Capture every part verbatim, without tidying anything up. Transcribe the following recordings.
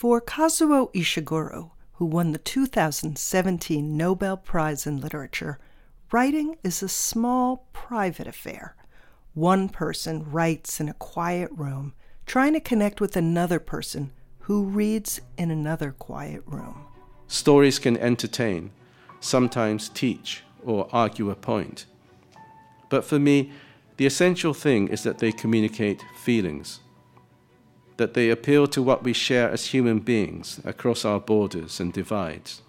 For Kazuo Ishiguro, who won the two thousand seventeen Nobel Prize in Literature, writing is a small, private affair. One person writes in a quiet room, trying to connect with another person who reads in another quiet room. Stories can entertain, sometimes teach or argue a point. But for me, the essential thing is that they communicate feelings, that they appeal to what we share as human beings across our borders and divides.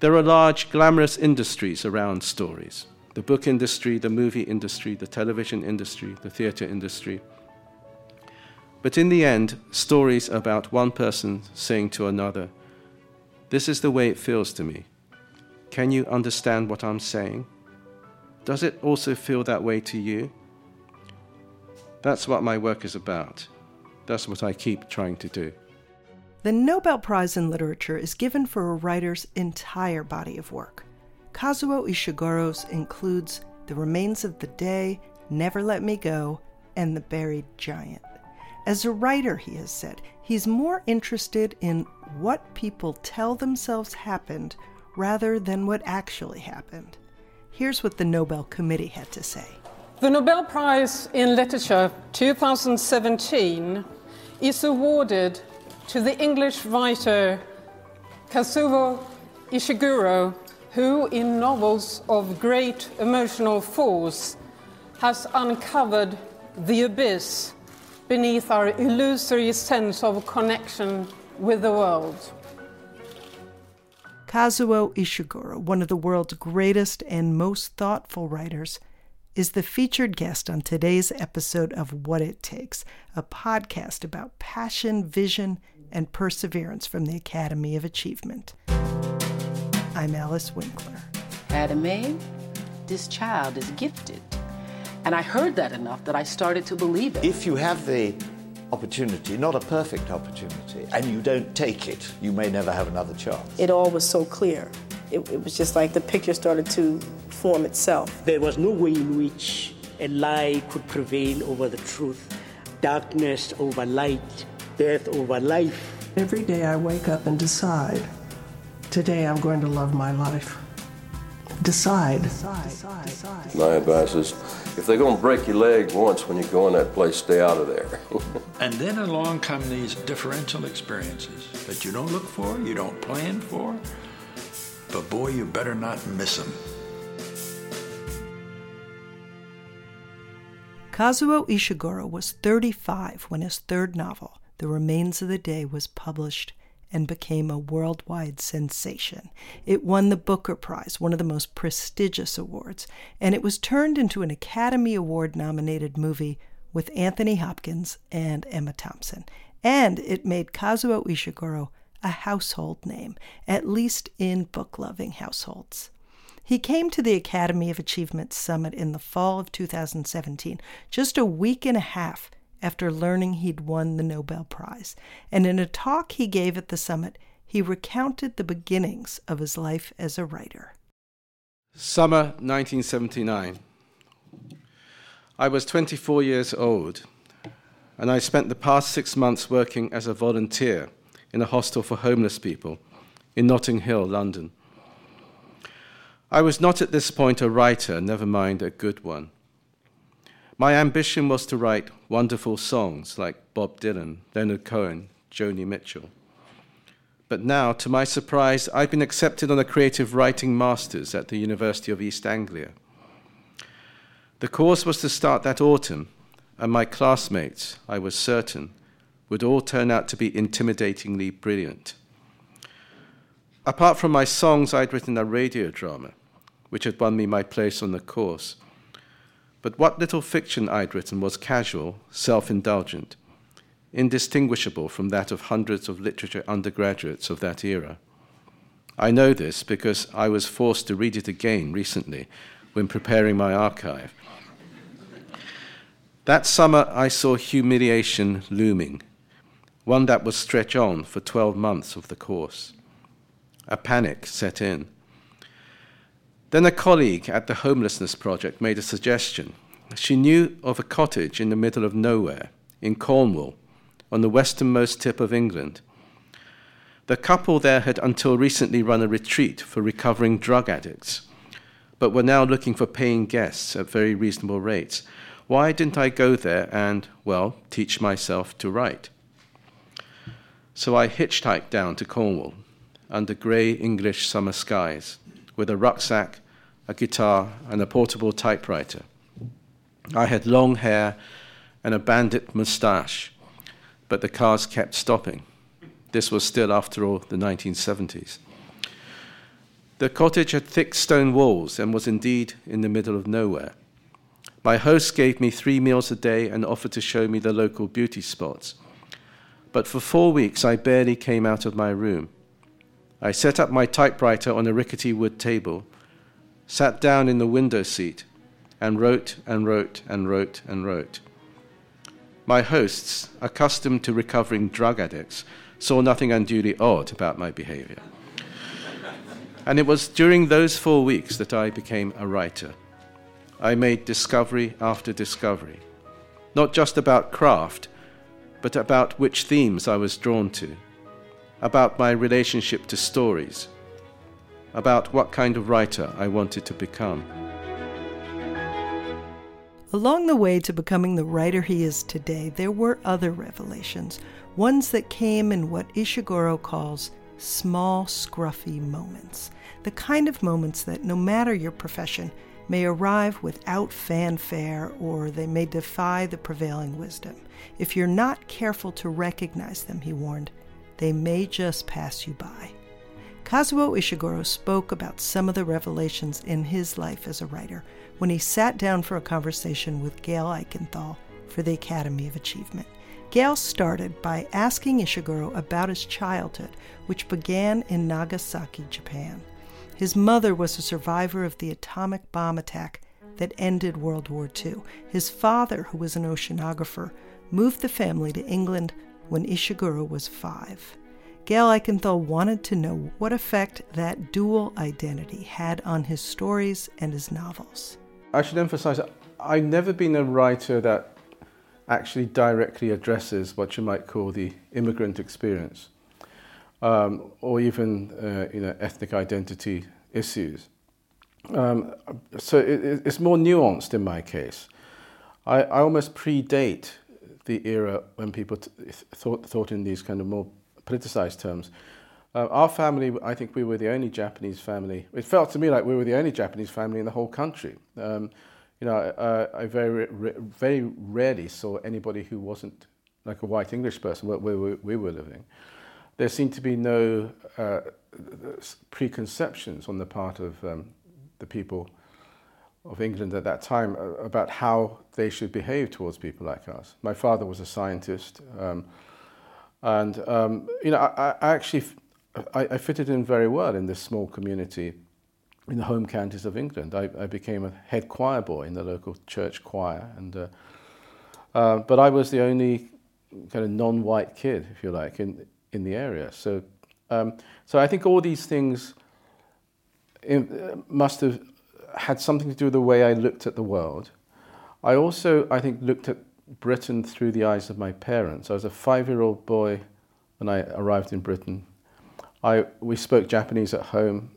There are large, glamorous industries around stories: the book industry, the movie industry, the television industry, the theatre industry. But in the end, stories are about one person saying to another, "This is the way it feels to me. Can you understand what I'm saying? Does it also feel that way to you?" That's what my work is about. That's what I keep trying to do. The Nobel Prize in Literature is given for a writer's entire body of work. Kazuo Ishiguro's includes The Remains of the Day, Never Let Me Go, and The Buried Giant. As a writer, he has said, he's more interested in what people tell themselves happened rather than what actually happened. Here's what the Nobel Committee had to say. The Nobel Prize in Literature twenty seventeen is awarded to the English writer Kazuo Ishiguro, who in novels of great emotional force has uncovered the abyss beneath our illusory sense of connection with the world. Kazuo Ishiguro, one of the world's greatest and most thoughtful writers, is the featured guest on today's episode of What It Takes, a podcast about passion, vision, and perseverance from the Academy of Achievement. I'm Alice Winkler. Adame, this child is gifted. And I heard that enough that I started to believe it. If you have the opportunity, not a perfect opportunity, and you don't take it, you may never have another chance. It all was so clear. It, it was just like the picture started to form itself. There was no way in which a lie could prevail over the truth. Darkness over light, death over life. Every day I wake up and decide, today I'm going to love my life. Decide. Decide. Decide. Decide. My advice is, if they're going to break your leg once when you go in that place, stay out of there. And then along come these differential experiences that you don't look for, you don't plan for, but boy, you better not miss them. Kazuo Ishiguro was thirty-five when his third novel, The Remains of the Day, was published and became a worldwide sensation. It won the Booker Prize, one of the most prestigious awards, and it was turned into an Academy Award-nominated movie with Anthony Hopkins and Emma Thompson. And it made Kazuo Ishiguro a household name, at least in book-loving households. He came to the Academy of Achievement Summit in the fall of two thousand seventeen, just a week and a half after learning he'd won the Nobel Prize. And in a talk he gave at the summit, he recounted the beginnings of his life as a writer. Summer nineteen seventy-nine. I was twenty-four years old, and I spent the past six months working as a volunteer in a hostel for homeless people in Notting Hill, London. I was not at this point a writer, never mind a good one. My ambition was to write wonderful songs like Bob Dylan, Leonard Cohen, Joni Mitchell. But now, to my surprise, I've been accepted on a creative writing master's at the University of East Anglia. The course was to start that autumn, and my classmates, I was certain, would all turn out to be intimidatingly brilliant. Apart from my songs, I'd written a radio drama, which had won me my place on the course. But what little fiction I'd written was casual, self-indulgent, indistinguishable from that of hundreds of literature undergraduates of that era. I know this because I was forced to read it again recently when preparing my archive. That summer I saw humiliation looming, one that would stretch on for twelve months of the course. A panic set in. Then a colleague at the Homelessness Project made a suggestion. She knew of a cottage in the middle of nowhere, in Cornwall, on the westernmost tip of England. The couple there had until recently run a retreat for recovering drug addicts, but were now looking for paying guests at very reasonable rates. Why didn't I go there and, well, teach myself to write? So I hitchhiked down to Cornwall, under grey English summer skies, with a rucksack, a guitar, and a portable typewriter. I had long hair and a bandit moustache, but the cars kept stopping. This was still, after all, the nineteen seventies. The cottage had thick stone walls and was indeed in the middle of nowhere. My host gave me three meals a day and offered to show me the local beauty spots. But for four weeks, I barely came out of my room. I set up my typewriter on a rickety wood table, sat down in the window seat, and wrote and wrote and wrote and wrote. My hosts, accustomed to recovering drug addicts, saw nothing unduly odd about my behavior. And it was during those four weeks that I became a writer. I made discovery after discovery, not just about craft, but about which themes I was drawn to, about my relationship to stories, about what kind of writer I wanted to become. Along the way to becoming the writer he is today, there were other revelations, ones that came in what Ishiguro calls small, scruffy moments, the kind of moments that, no matter your profession, may arrive without fanfare, or they may defy the prevailing wisdom. If you're not careful to recognize them, he warned, they may just pass you by. Kazuo Ishiguro spoke about some of the revelations in his life as a writer when he sat down for a conversation with Gail Eichenthal for the Academy of Achievement. Gail started by asking Ishiguro about his childhood, which began in Nagasaki, Japan. His mother was a survivor of the atomic bomb attack that ended World War Two. His father, who was an oceanographer, moved the family to England when Ishiguro was five. Gail Eichenthal wanted to know what effect that dual identity had on his stories and his novels. I should emphasize that I've never been a writer that actually directly addresses what you might call the immigrant experience, um, or even uh, you know, ethnic identity issues. Um, so it, it's more nuanced in my case. I, I almost predate the era when people t- thought, thought in these kind of more politicized terms. Uh, our family, I think we were the only Japanese family. It felt to me like we were the only Japanese family in the whole country. Um, you know, I, I very, very rarely saw anybody who wasn't like a white English person where we, we were living. There seemed to be no uh, preconceptions on the part of um, the people of England at that time about how they should behave towards people like us. My father was a scientist. Um, And, um, you know, I, I actually, I, I fitted in very well in this small community in the home counties of England. I, I became a head choir boy in the local church choir. and uh, uh, But I was the only kind of non-white kid, if you like, in in the area. So um, so I think all these things in, must have had something to do with the way I looked at the world. I also, I think, looked at Britain through the eyes of my parents. I was a five-year-old boy when I arrived in Britain. I we spoke Japanese at home.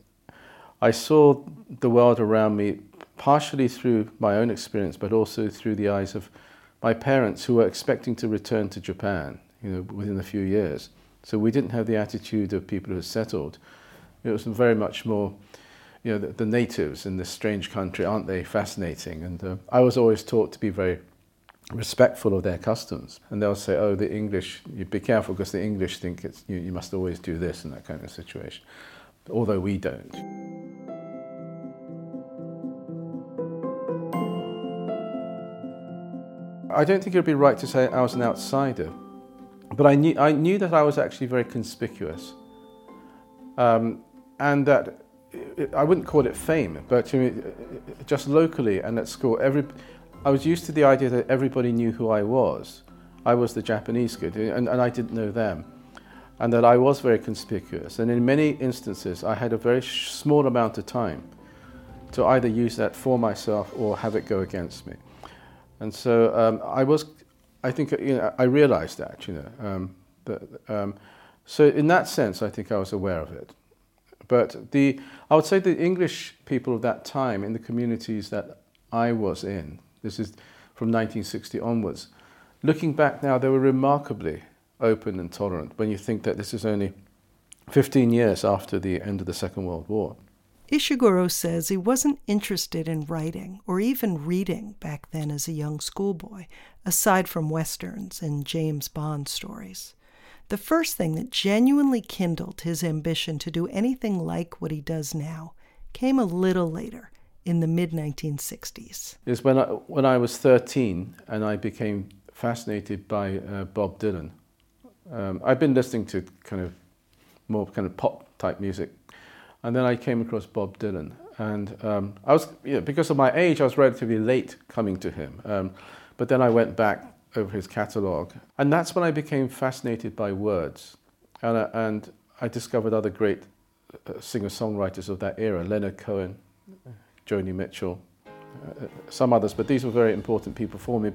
I saw the world around me partially through my own experience, but also through the eyes of my parents, who were expecting to return to Japan, you know, within a few years. So we didn't have the attitude of people who had settled. It was very much more, you know, the, the natives in this strange country, aren't they fascinating? And uh, I was always taught to be very respectful of their customs, and they'll say, oh, the English, you be careful because the English think it's you, you must always do this in that kind of situation, although we don't. I don't think it would be right to say I was an outsider, but I knew, I knew that I was actually very conspicuous, um, and that it, I wouldn't call it fame, but to me, just locally and at school, every I was used to the idea that everybody knew who I was. I was the Japanese kid, and, and I didn't know them. And that I was very conspicuous. And in many instances, I had a very sh- small amount of time to either use that for myself or have it go against me. And so um, I was I think, you know, I realized that, you know. Um, that, um, so in that sense, I think I was aware of it. But the, I would say the English people of that time in the communities that I was in, this is from nineteen sixty onwards, looking back now, they were remarkably open and tolerant when you think that this is only fifteen years after the end of the Second World War. Ishiguro says he wasn't interested in writing or even reading back then as a young schoolboy, aside from Westerns and James Bond stories. The first thing that genuinely kindled his ambition to do anything like what he does now came a little later, in the mid nineteen sixties. It's when I, when I was thirteen and I became fascinated by uh, Bob Dylan. Um, I've been listening to kind of more kind of pop type music, and then I came across Bob Dylan. And um, I was, you know, because of my age, I was relatively late coming to him. Um, but then I went back over his catalogue. And that's when I became fascinated by words. And I, and I discovered other great uh, singer-songwriters of that era, Leonard Cohen, Joni Mitchell, uh, some others, but these were very important people for me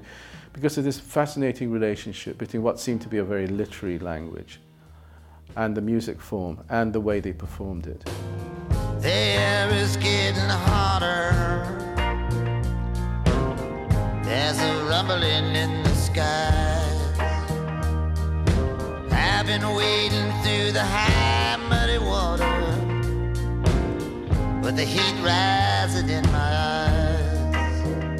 because of this fascinating relationship between what seemed to be a very literary language and the music form and the way they performed it. The air is getting hotter. There's a rumbling in the I've been wading through the high muddy water, but the heat rising in my eyes.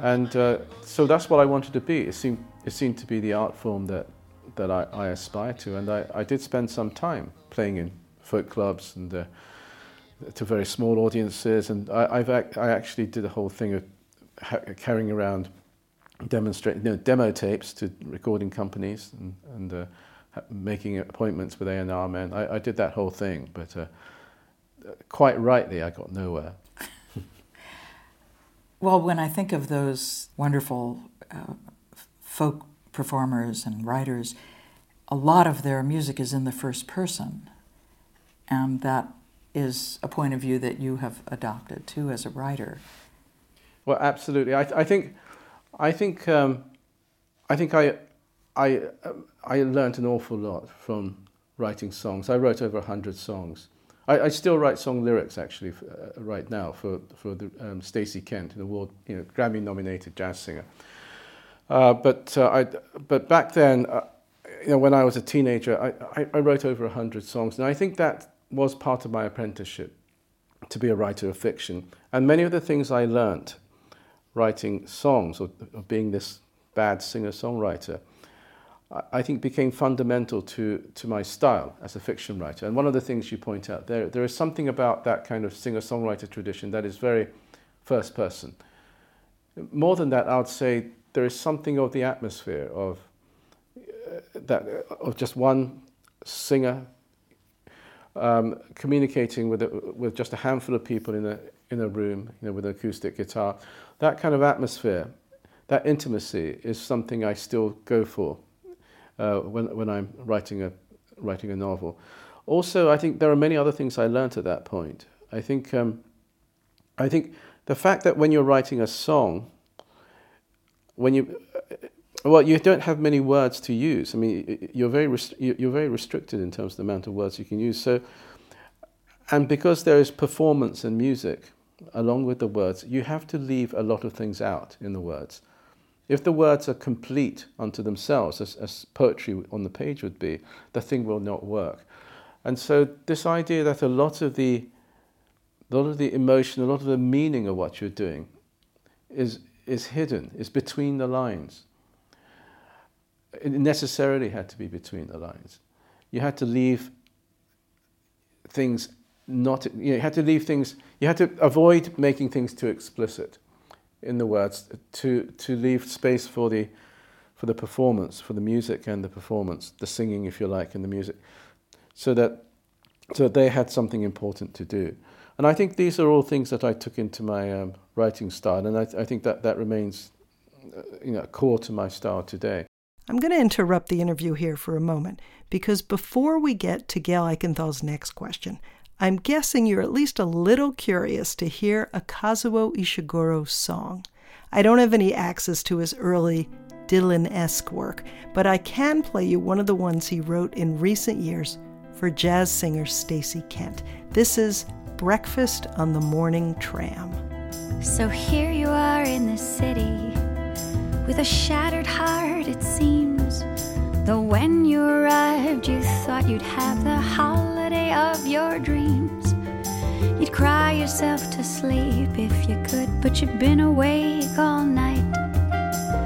And uh, so that's what I wanted to be. It seemed it seemed to be the art form that that I, I aspire to, and I, I did spend some time playing in folk clubs and uh, to very small audiences. And I, I've ac- I actually did a whole thing of carrying around demonstrating, you know, demo tapes to recording companies and, and uh, making appointments with A and R men. I, I did that whole thing, but uh, quite rightly, I got nowhere. Well, when I think of those wonderful uh, folk performers and writers, a lot of their music is in the first person, and that is a point of view that you have adopted too as a writer. Well, absolutely. I, I think, I think, um, I think I, I, I learned an awful lot from writing songs. I wrote over a hundred songs. I, I still write song lyrics actually for, uh, right now for for the, um, Stacey Kent, an award, you know, Grammy-nominated jazz singer. Uh, but uh, I, but back then, uh, you know, when I was a teenager, I, I, I wrote over a hundred songs, and I think that was part of my apprenticeship to be a writer of fiction. And many of the things I learned writing songs or, or being this bad singer-songwriter, I, I think became fundamental to, to my style as a fiction writer. And one of the things you point out there, there is something about that kind of singer-songwriter tradition that is very first person. More than that, I would say there is something of the atmosphere of uh, that uh, of just one singer um, communicating with a, with just a handful of people in a in a room, you know, with an acoustic guitar. That kind of atmosphere, that intimacy, is something I still go for uh, when when I'm writing a writing a novel. Also, I think there are many other things I learnt at that point. I think um, I think the fact that when you're writing a song, when you well, you don't have many words to use. I mean, you're very rest- you're very restricted in terms of the amount of words you can use. So, and because there is performance and music along with the words, you have to leave a lot of things out in the words. If the words are complete unto themselves, as, as poetry on the page would be, the thing will not work. And so this idea that a lot of the, a lot of the emotion, a lot of the meaning of what you're doing is, is hidden, is between the lines. It necessarily had to be between the lines. You had to leave things Not, you know, you had to leave things, you had to avoid making things too explicit in the words to to leave space for the for the performance, for the music and the performance, the singing, if you like, and the music, so that so that they had something important to do. And I think these are all things that I took into my um, writing style, and I, I think that that remains uh, you know, core to my style today. I'm going to interrupt the interview here for a moment, because before we get to Gail Eichenthal's next question, I'm guessing you're at least a little curious to hear a Kazuo Ishiguro song. I don't have any access to his early Dylan-esque work, but I can play you one of the ones he wrote in recent years for jazz singer Stacey Kent. This is Breakfast on the Morning Tram. So here you are in the city, with a shattered heart it seems, though when you arrived you thought you'd have the holiday of your dreams. You'd cry yourself to sleep if you could, but you've been awake all night.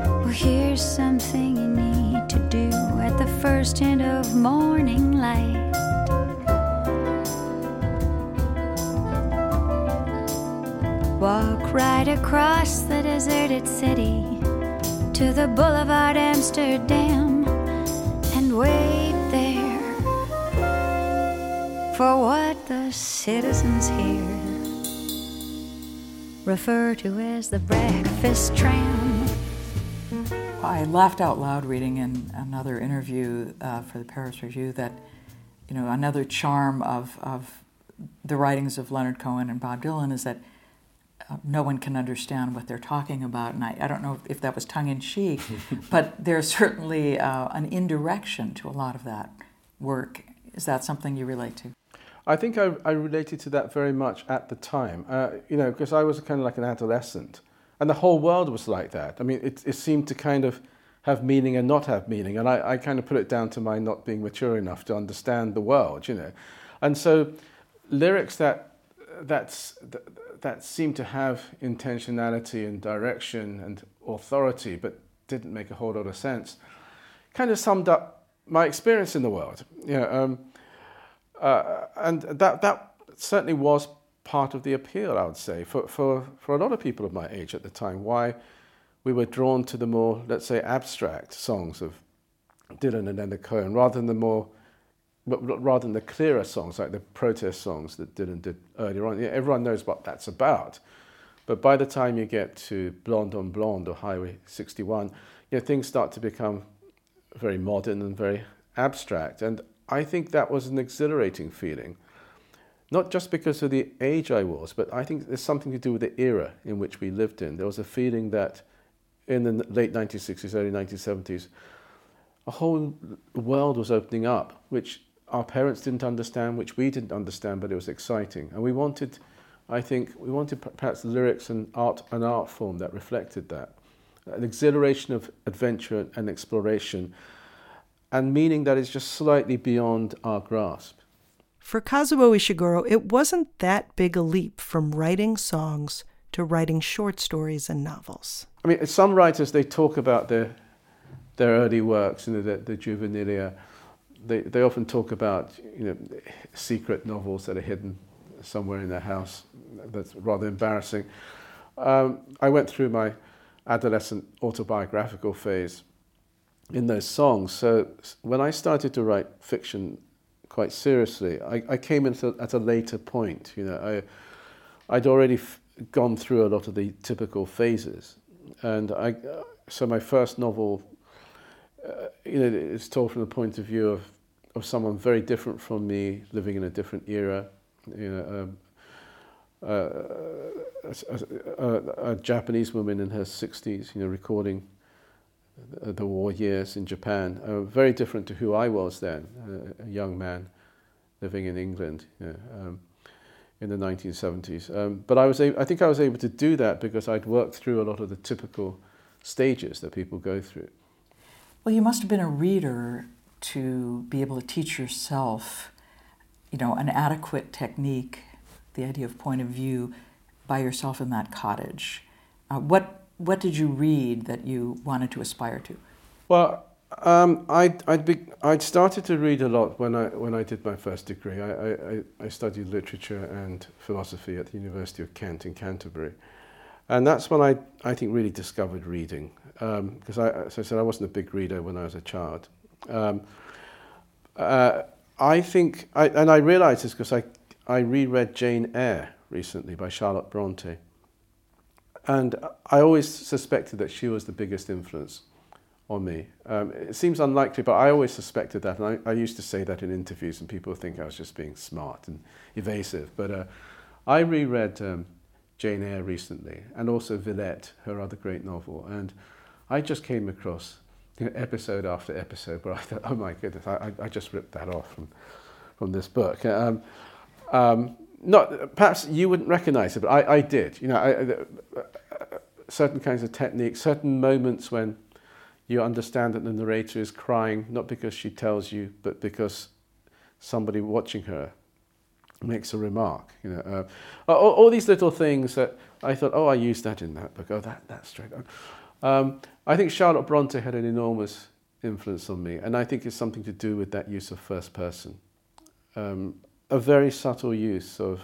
Well, here's something you need to do at the first hint of morning light. Walk right across the deserted city to the Boulevard Amsterdam and wait there for what the citizens here refer to as the breakfast tram. I laughed out loud reading in another interview uh, for the Paris Review that, you know, another charm of, of the writings of Leonard Cohen and Bob Dylan is that no one can understand what they're talking about, and I, I don't know if that was tongue-in-cheek, but there's certainly uh, an indirection to a lot of that work. Is that something you relate to? I think I, I related to that very much at the time, uh, you know, because I was kind of like an adolescent, and the whole world was like that. I mean, it, it seemed to kind of have meaning and not have meaning, and I, I kind of put it down to my not being mature enough to understand the world, you know. And so lyrics that that's... That, that seemed to have intentionality and direction and authority, but didn't make a whole lot of sense, kind of summed up my experience in the world. You know, um, uh, and that that certainly was part of the appeal, I would say, for, for, for a lot of people of my age at the time, why we were drawn to the more, let's say, abstract songs of Dylan and Leonard Cohen, rather than the more rather than the clearer songs, like the protest songs that Dylan did earlier on. Everyone knows what that's about. But by the time you get to Blonde on Blonde or Highway sixty-one, you know, things start to become very modern and very abstract. And I think that was an exhilarating feeling, not just because of the age I was, but I think there's something to do with the era in which we lived in. There was a feeling that in the late nineteen sixties, early nineteen seventies, a whole world was opening up, which our parents didn't understand, which we didn't understand, but it was exciting. And we wanted, I think, we wanted perhaps lyrics and art, an art form that reflected that. An exhilaration of adventure and exploration, and meaning that is just slightly beyond our grasp. For Kazuo Ishiguro, it wasn't that big a leap from writing songs to writing short stories and novels. I mean, some writers, they talk about their their early works, you know, the, the juvenilia. They, they often talk about, you know, secret novels that are hidden somewhere in their house. That's rather embarrassing. Um, I went through my adolescent autobiographical phase in those songs. So when I started to write fiction quite seriously, I, I came into at a later point. You know, I, I'd already f- gone through a lot of the typical phases, and I so my first novel. Uh, you know, it's told from the point of view of, of someone very different from me, living in a different era. You know, um, uh, a, a, a Japanese woman in her sixties, you know, recording the, the war years in Japan, uh, very different to who I was then, uh, a young man living in England, you know, um, in the nineteen seventies. Um, but I was, a- I think I was able to do that because I'd worked through a lot of the typical stages that people go through. Well, you must have been a reader to be able to teach yourself, you know, an adequate technique, the idea of point of view, by yourself in that cottage. Uh, what what did you read that you wanted to aspire to? Well, um, I I'd, be, I'd started to read a lot when I when I did my first degree. I, I I studied literature and philosophy at the University of Kent in Canterbury. And that's when I, I think, really discovered reading. Because, um, as I said, I wasn't a big reader when I was a child. Um, uh, I think, I, and I realised this because I, I reread Jane Eyre recently by Charlotte Bronte. And I always suspected that she was the biggest influence on me. Um, it seems unlikely, but I always suspected that. And I, I used to say that in interviews, and people think I was just being smart and evasive. But uh, I reread Um, Jane Eyre recently, and also Villette, her other great novel. And I just came across, you know, episode after episode where I thought, oh my goodness, I, I just ripped that off from, from this book. Um, um, not, perhaps you wouldn't recognize it, but I, I did. You know, I, I, certain kinds of techniques, certain moments when you understand that the narrator is crying, not because she tells you, but because somebody watching her makes a remark. You know, uh, all, all these little things that I thought, oh, I used that in that book. Oh, that that's straight on. Um, I think Charlotte Bronte had an enormous influence on me, and I think it's something to do with that use of first person. Um, a very subtle use of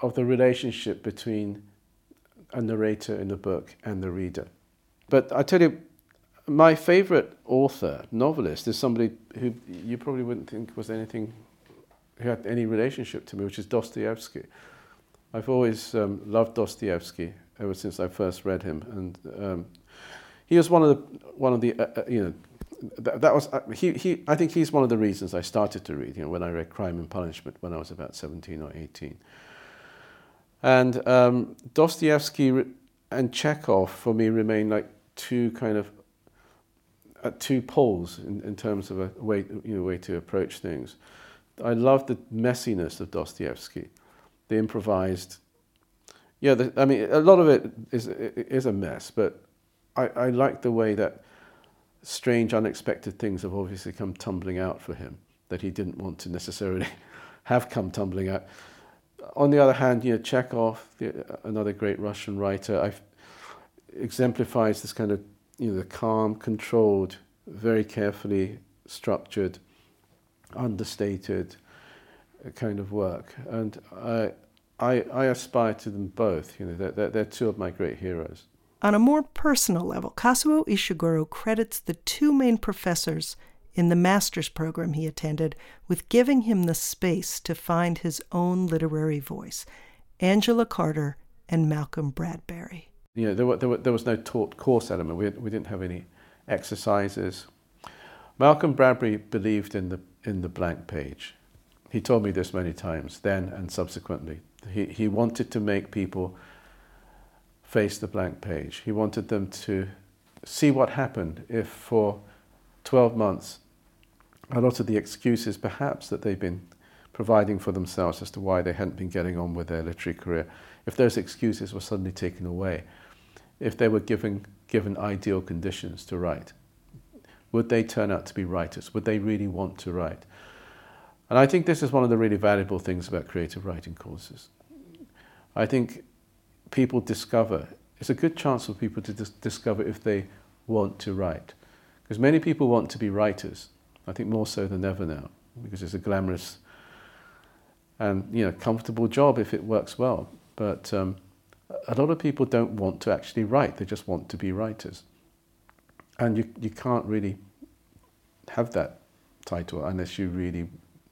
of the relationship between a narrator in a book and the reader. But I tell you, my favourite author, novelist, is somebody who you probably wouldn't think was anything, who had any relationship to me, which is Dostoevsky. I've always um, loved Dostoevsky ever since I first read him, and um, he was one of the one of the uh, uh, you know that, that was uh, he he I think he's one of the reasons I started to read. You know, when I read Crime and Punishment when I was about seventeen or eighteen, and um, Dostoevsky re- and Chekhov for me remain like two kind of uh, two poles in, in terms of a way you know way to approach things. I love the messiness of Dostoevsky, the improvised. Yeah, the, I mean, a lot of it is is a mess, but I, I like the way that strange, unexpected things have obviously come tumbling out for him that he didn't want to necessarily have come tumbling out. On the other hand, you know, Chekhov, the, another great Russian writer, I've, exemplifies this kind of you know the calm, controlled, very carefully structured, understated kind of work, and I. I, I aspire to them both. You know, they're, they're two of my great heroes. On a more personal level, Kazuo Ishiguro credits the two main professors in the master's program he attended with giving him the space to find his own literary voice, Angela Carter and Malcolm Bradbury. You know, there, were, there, were, there was no taught course element. We, we didn't have any exercises. Malcolm Bradbury believed in the in the blank page. He told me this many times, then and subsequently. He he wanted to make people face the blank page. He wanted them to see what happened if for twelve months a lot of the excuses perhaps that they've been providing for themselves as to why they hadn't been getting on with their literary career, if those excuses were suddenly taken away, if they were given given ideal conditions to write, would they turn out to be writers? Would they really want to write? And I think this is one of the really valuable things about creative writing courses. I think people discover, it's a good chance for people to dis- discover if they want to write. Because many people want to be writers, I think more so than ever now, because it's a glamorous and you know comfortable job if it works well. But um, a lot of people don't want to actually write, they just want to be writers. And you, you can't really have that title unless you really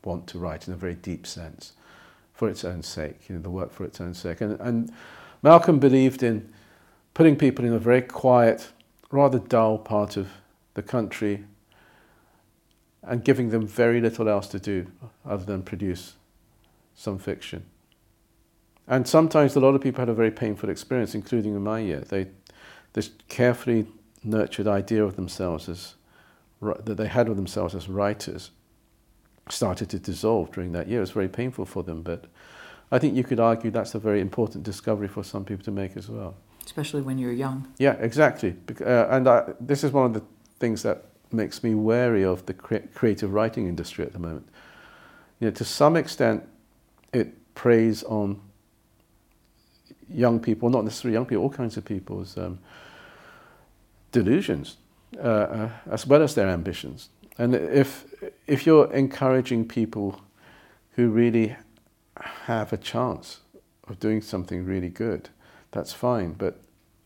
want to write in a very deep sense, for its own sake, you know, the work for its own sake. And, and Malcolm believed in putting people in a very quiet, rather dull part of the country and giving them very little else to do other than produce some fiction. And sometimes a lot of people had a very painful experience, including in my year. They, this carefully nurtured idea of themselves as, that they had of themselves as writers started to dissolve during that year. It was very painful for them, but I think you could argue that's a very important discovery for some people to make as well. Especially when you're young. Yeah, exactly. Uh, and I, this is one of the things that makes me wary of the cre- creative writing industry at the moment. You know, to some extent, it preys on young people, not necessarily young people, all kinds of people's um, delusions, uh, uh, as well as their ambitions. And if if you're encouraging people who really have a chance of doing something really good, that's fine. But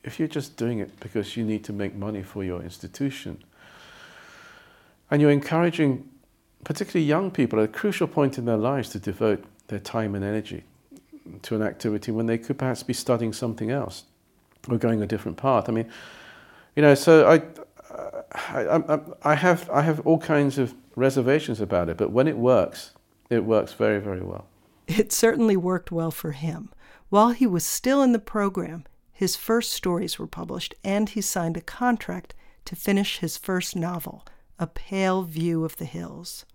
if you're just doing it because you need to make money for your institution, and you're encouraging particularly young people at a crucial point in their lives to devote their time and energy to an activity when they could perhaps be studying something else or going a different path. I mean, you know, so I... I, I, I have I have all kinds of reservations about it, but when it works, it works very, very well. It certainly worked well for him. While he was still in the program, his first stories were published, and he signed a contract to finish his first novel, A Pale View of the Hills.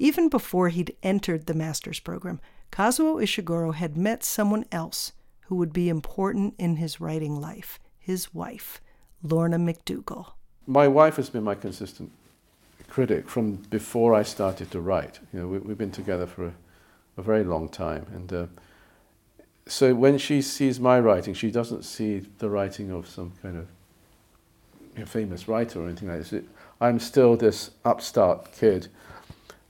Even before he'd entered the master's program, Kazuo Ishiguro had met someone else who would be important in his writing life, his wife, Lorna McDougall. My wife has been my consistent critic from before I started to write. You know, we, we've been together for a, a very long time. And uh, so when she sees my writing, she doesn't see the writing of some kind of you know, famous writer or anything like this. It, I'm still this upstart kid,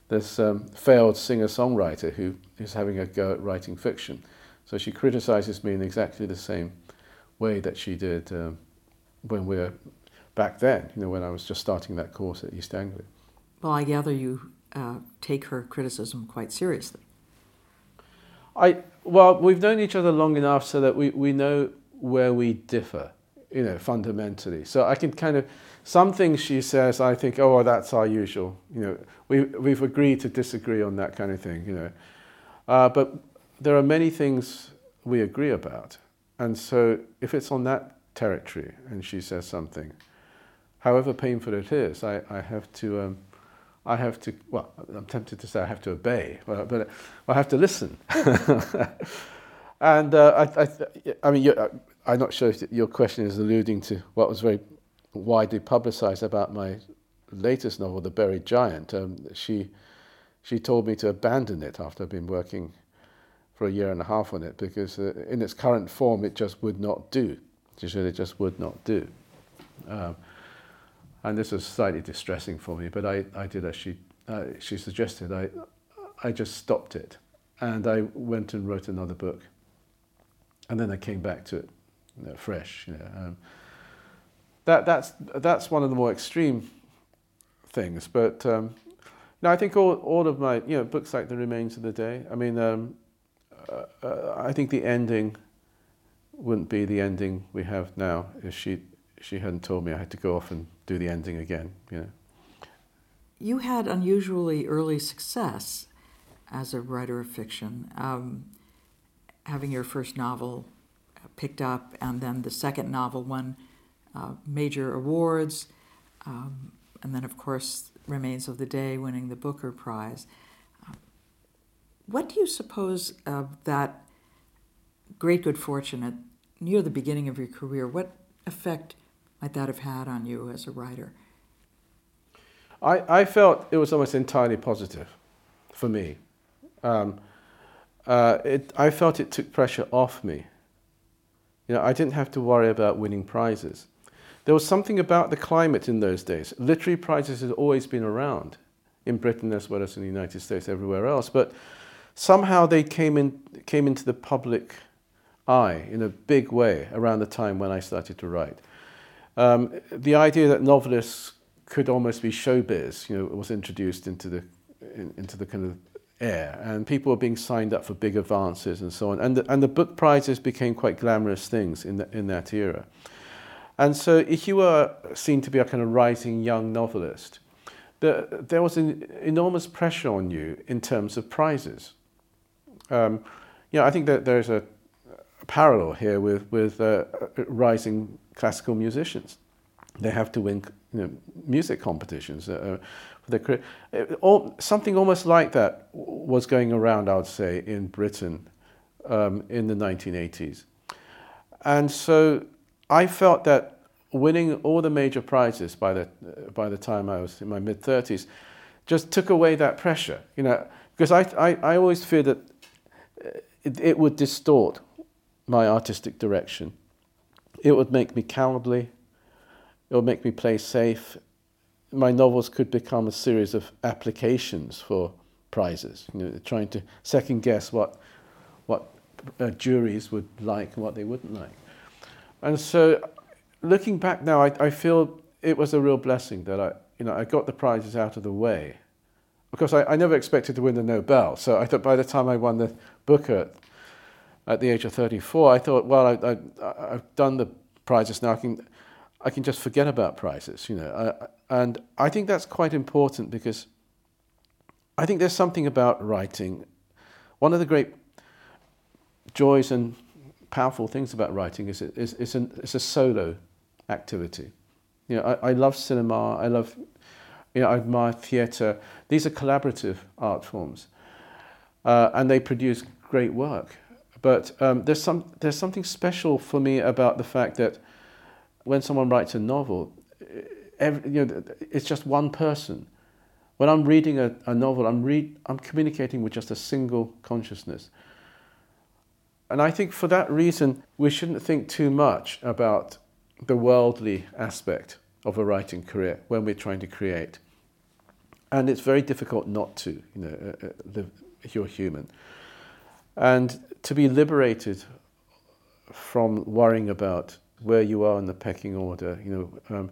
this um, failed singer-songwriter who is having a go at writing fiction. So she criticizes me in exactly the same way that she did um, when we were back then, you know, when I was just starting that course at East Anglia. Well, I gather you uh, take her criticism quite seriously. I well, we've known each other long enough so that we, we know where we differ, you know, fundamentally. So I can kind of, some things she says, I think, oh, well, that's our usual, you know, we, we've agreed to disagree on that kind of thing, you know. Uh, but there are many things we agree about. And so if it's on that territory and she says something, however painful it is, I, I have to, um, I have to, well, I'm tempted to say I have to obey, but, but I have to listen. And uh, I, I, I mean, you're, I'm not sure if your question is alluding to what was very widely publicized about my latest novel, The Buried Giant. Um, she, she told me to abandon it after I've been working for a year and a half on it, because uh, in its current form, it just would not do. She said it just would not do. Um, and this was slightly distressing for me, but I, I did as she, uh, she suggested. I, I just stopped it. And I went and wrote another book. And then I came back to it, you know, fresh. You know, um, that that's that's one of the more extreme things. But um, no, I think all all of my you know books like The Remains of the Day. I mean, um, uh, uh, I think the ending wouldn't be the ending we have now if she she hadn't told me I had to go off and do the ending again. You know. You had unusually early success as a writer of fiction. Um, having your first novel picked up, and then the second novel won uh, major awards, um, and then, of course, Remains of the Day winning the Booker Prize. Uh, what do you suppose of that great good fortune at near the beginning of your career? What effect might that have had on you as a writer? I, I felt it was almost entirely positive for me. Um, Uh, it, I felt it took pressure off me. You know, I didn't have to worry about winning prizes. There was something about the climate in those days. Literary prizes had always been around in Britain as well as in the United States, everywhere else. But somehow they came in, came into the public eye in a big way around the time when I started to write. Um, the idea that novelists could almost be showbiz, you know, was introduced into the in, into the kind of air, and people were being signed up for big advances and so on, and the, and the book prizes became quite glamorous things in the, in that era. And so, if you were seen to be a kind of rising young novelist, the, there was an enormous pressure on you in terms of prizes. Um, you know, I think that there is a, a parallel here with with uh, rising classical musicians. They have to win, you know, music competitions. Uh, The, all, something almost like that was going around, I would say, in Britain um, in the nineteen eighties. And so I felt that winning all the major prizes by the, by the time I was in my mid-thirties just took away that pressure, you know, because I, I, I always feared that it, it would distort my artistic direction. It would make me cowardly. It would make me play safe. My novels could become a series of applications for prizes, you know, trying to second guess what what uh, juries would like and what they wouldn't like. And so, looking back now, I, I feel it was a real blessing that I, you know, I got the prizes out of the way. Of course, I, I never expected to win the Nobel, so I thought by the time I won the Booker at, at the age of thirty-four, I thought, well, I, I, I've done the prizes now. I can, I can just forget about prizes, you know. I, And I think that's quite important, because I think there's something about writing. One of the great joys and powerful things about writing is it, it's, it's, an, it's a solo activity. You know, I, I love cinema, I love, you know, I admire theatre. These are collaborative art forms, uh, and they produce great work. But um, there's some there's something special for me about the fact that when someone writes a novel, every, you know, it's just one person. When I'm reading a, a novel, I'm read I'm communicating with just a single consciousness. And I think for that reason, we shouldn't think too much about the worldly aspect of a writing career when we're trying to create. And it's very difficult not to, you know, uh, live, you're human. And to be liberated from worrying about where you are in the pecking order, you know, um,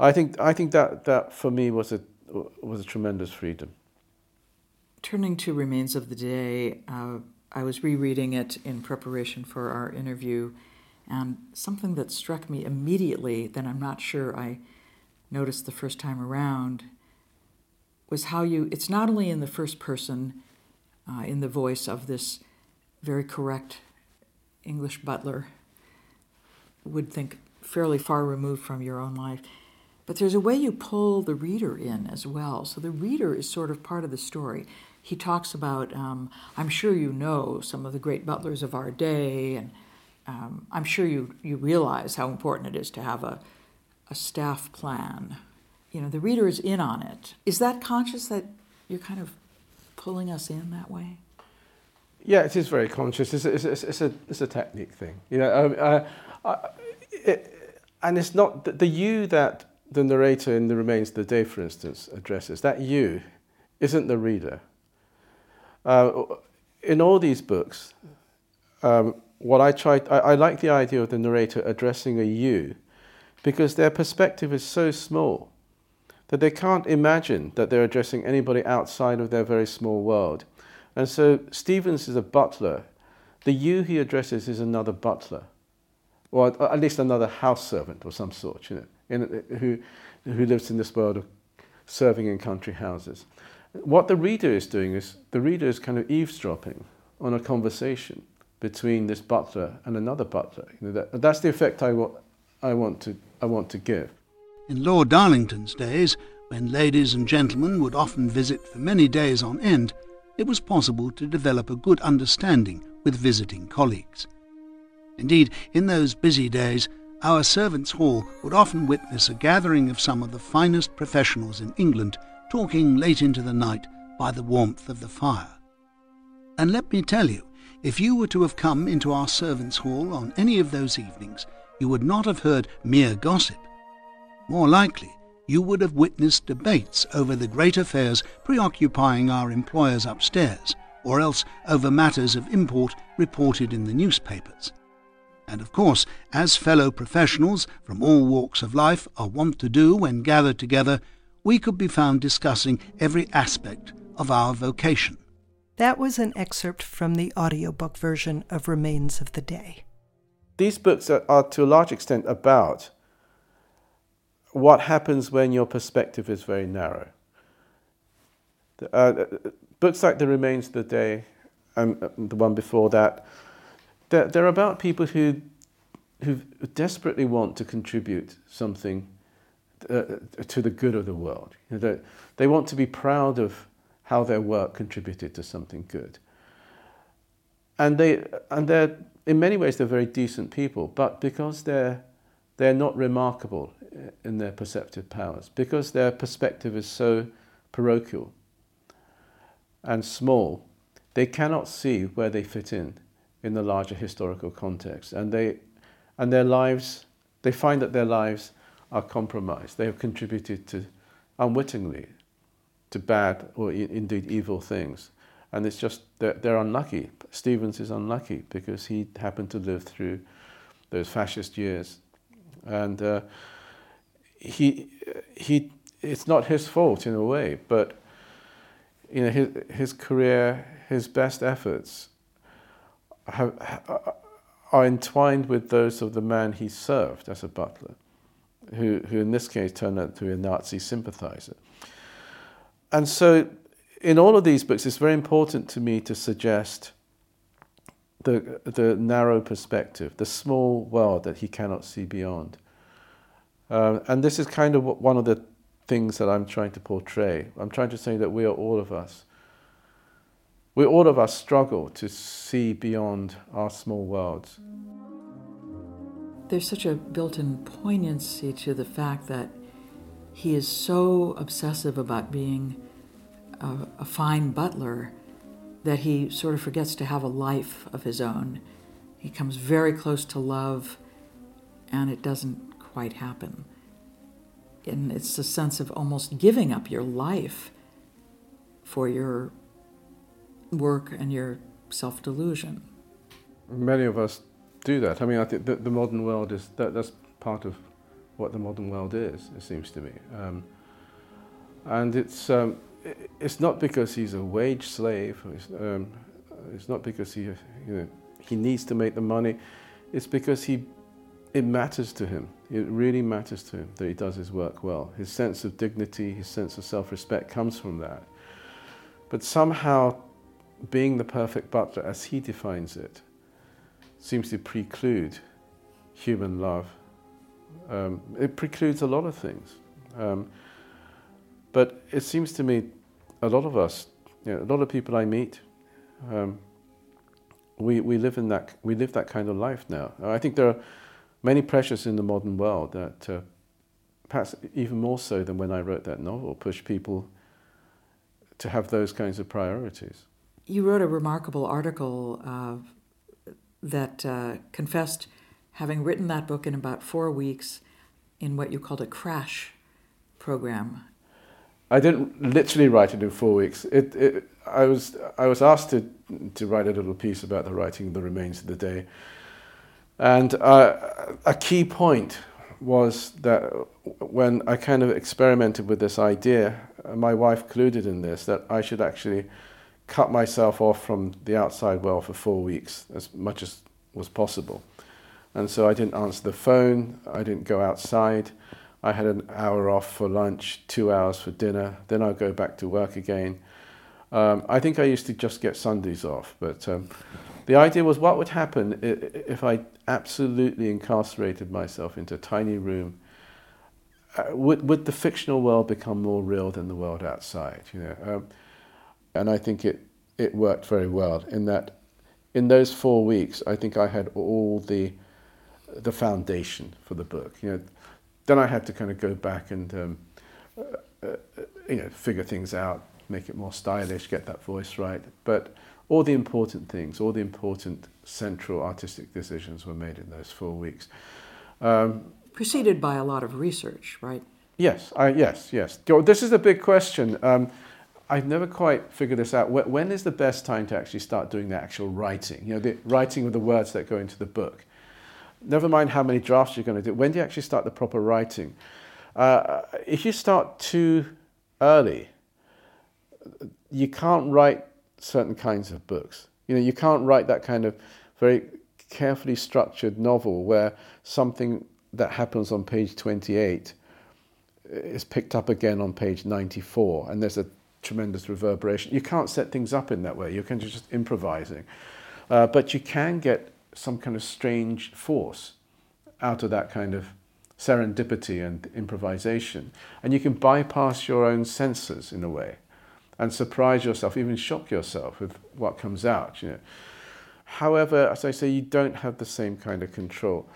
I think I think that that for me was a was a tremendous freedom. Turning to Remains of the Day, uh, I was rereading it in preparation for our interview, and something that struck me immediately that I'm not sure I noticed the first time around was how you, it's not only in the first person, uh, in the voice of this very correct English butler, would think fairly far removed from your own life, but there's a way you pull the reader in as well. So the reader is sort of part of the story. He talks about, um, I'm sure you know some of the great butlers of our day, and um, I'm sure you, you realize how important it is to have a, a staff plan. You know, the reader is in on it. Is that conscious that you're kind of pulling us in that way? Yeah, it is very conscious. It's a, it's a, it's a, it's a technique thing. You know, um, uh, I, it, and it's not the, the you that the narrator in The Remains of the Day, for instance, addresses. That you isn't the reader. Uh, in all these books, um, what I tried, I, I like the idea of the narrator addressing a you, because their perspective is so small that they can't imagine that they're addressing anybody outside of their very small world. And so Stevens is a butler. The you he addresses is another butler, or at least another house servant of some sort, you know, in, who, who lives in this world of serving in country houses. What the reader is doing is, the reader is kind of eavesdropping on a conversation between this butler and another butler. You know, that, that's the effect I, wa- I, want to, I want to give. In Lord Darlington's days, when ladies and gentlemen would often visit for many days on end, it was possible to develop a good understanding with visiting colleagues. Indeed, in those busy days, our servants' hall would often witness a gathering of some of the finest professionals in England talking late into the night by the warmth of the fire. And let me tell you, if you were to have come into our servants' hall on any of those evenings, you would not have heard mere gossip. More likely, you would have witnessed debates over the great affairs preoccupying our employers upstairs, or else over matters of import reported in the newspapers. And of course, as fellow professionals from all walks of life are wont to do when gathered together, we could be found discussing every aspect of our vocation. That was an excerpt from the audiobook version of Remains of the Day. These books are, are to a large extent about what happens when your perspective is very narrow. Uh, books like The Remains of the Day and the one before that, they're, they're about people who, who desperately want to contribute something Uh, to the good of the world. You know, they want to be proud of how their work contributed to something good. And they and they're in many ways they're very decent people, but because they're they're not remarkable in their perceptive powers, because their perspective is so parochial and small, they cannot see where they fit in in the larger historical context. And they and their lives they find that their lives are compromised. They have contributed to, unwittingly, to bad or I- indeed evil things. And it's just, they're, they're unlucky. Stevens is unlucky because he happened to live through those fascist years. And uh, he, he, it's not his fault in a way, but you know, his, his career, his best efforts have, are entwined with those of the man he served as a butler, who who in this case turned out to be a Nazi sympathizer. And so in all of these books, it's very important to me to suggest the the narrow perspective, the small world that he cannot see beyond. Uh, and this is kind of one of the things that I'm trying to portray. I'm trying to say that we are all of us. We all of us struggle to see beyond our small worlds. There's such a built-in poignancy to the fact that he is so obsessive about being a, a fine butler that he sort of forgets to have a life of his own. He comes very close to love, and it doesn't quite happen. And it's a sense of almost giving up your life for your work and your self-delusion. Many of us do that. I mean, I think the, the modern world is, that, that's part of what the modern world is, it seems to me. Um, and it's um, it's not because he's a wage slave, it's, um, it's not because he, you know, he needs to make the money, it's because he it matters to him, it really matters to him that he does his work well. His sense of dignity, his sense of self-respect comes from that. But somehow being the perfect butler, as he defines it, seems to preclude human love. Um, it precludes a lot of things. Um, but it seems to me a lot of us, you know, a lot of people I meet, um, we we live in that we live that kind of life now. I think there are many pressures in the modern world that uh, perhaps even more so than when I wrote that novel, push people to have those kinds of priorities. You wrote a remarkable article uh, that uh, confessed having written that book in about four weeks in what you called a crash program. I didn't literally write it in four weeks. It, it, I was I was asked to, to write a little piece about the writing of The Remains of the Day. And uh, a key point was that when I kind of experimented with this idea, my wife colluded in this, that I should actually cut myself off from the outside world for four weeks, as much as was possible. And so I didn't answer the phone, I didn't go outside, I had an hour off for lunch, two hours for dinner, then I'd go back to work again. Um, I think I used to just get Sundays off, but um, the idea was what would happen if I absolutely incarcerated myself into a tiny room. Uh, would, would the fictional world become more real than the world outside? You know, um, and I think it, it worked very well in that in those four weeks, I think I had all the the foundation for the book. You know, then I had to kind of go back and um, uh, uh, you know figure things out, make it more stylish, get that voice right. But all the important things, all the important central artistic decisions were made in those four weeks. Um, Preceded by a lot of research, right? Yes, I, yes, yes. This is a big question. Um, I've never quite figured this out. When is the best time to actually start doing the actual writing? You know, the writing of the words that go into the book. Never mind how many drafts you're going to do. When do you actually start the proper writing? Uh, if you start too early, you can't write certain kinds of books. You know, you can't write that kind of very carefully structured novel where something that happens on page twenty-eight is picked up again on page ninety-four, and there's a tremendous reverberation. You can't set things up in that way. You can just improvising, uh, but you can get some kind of strange force out of that kind of serendipity and improvisation. And you can bypass your own senses in a way and surprise yourself, even shock yourself with what comes out. You know. However, as I say, you don't have the same kind of control.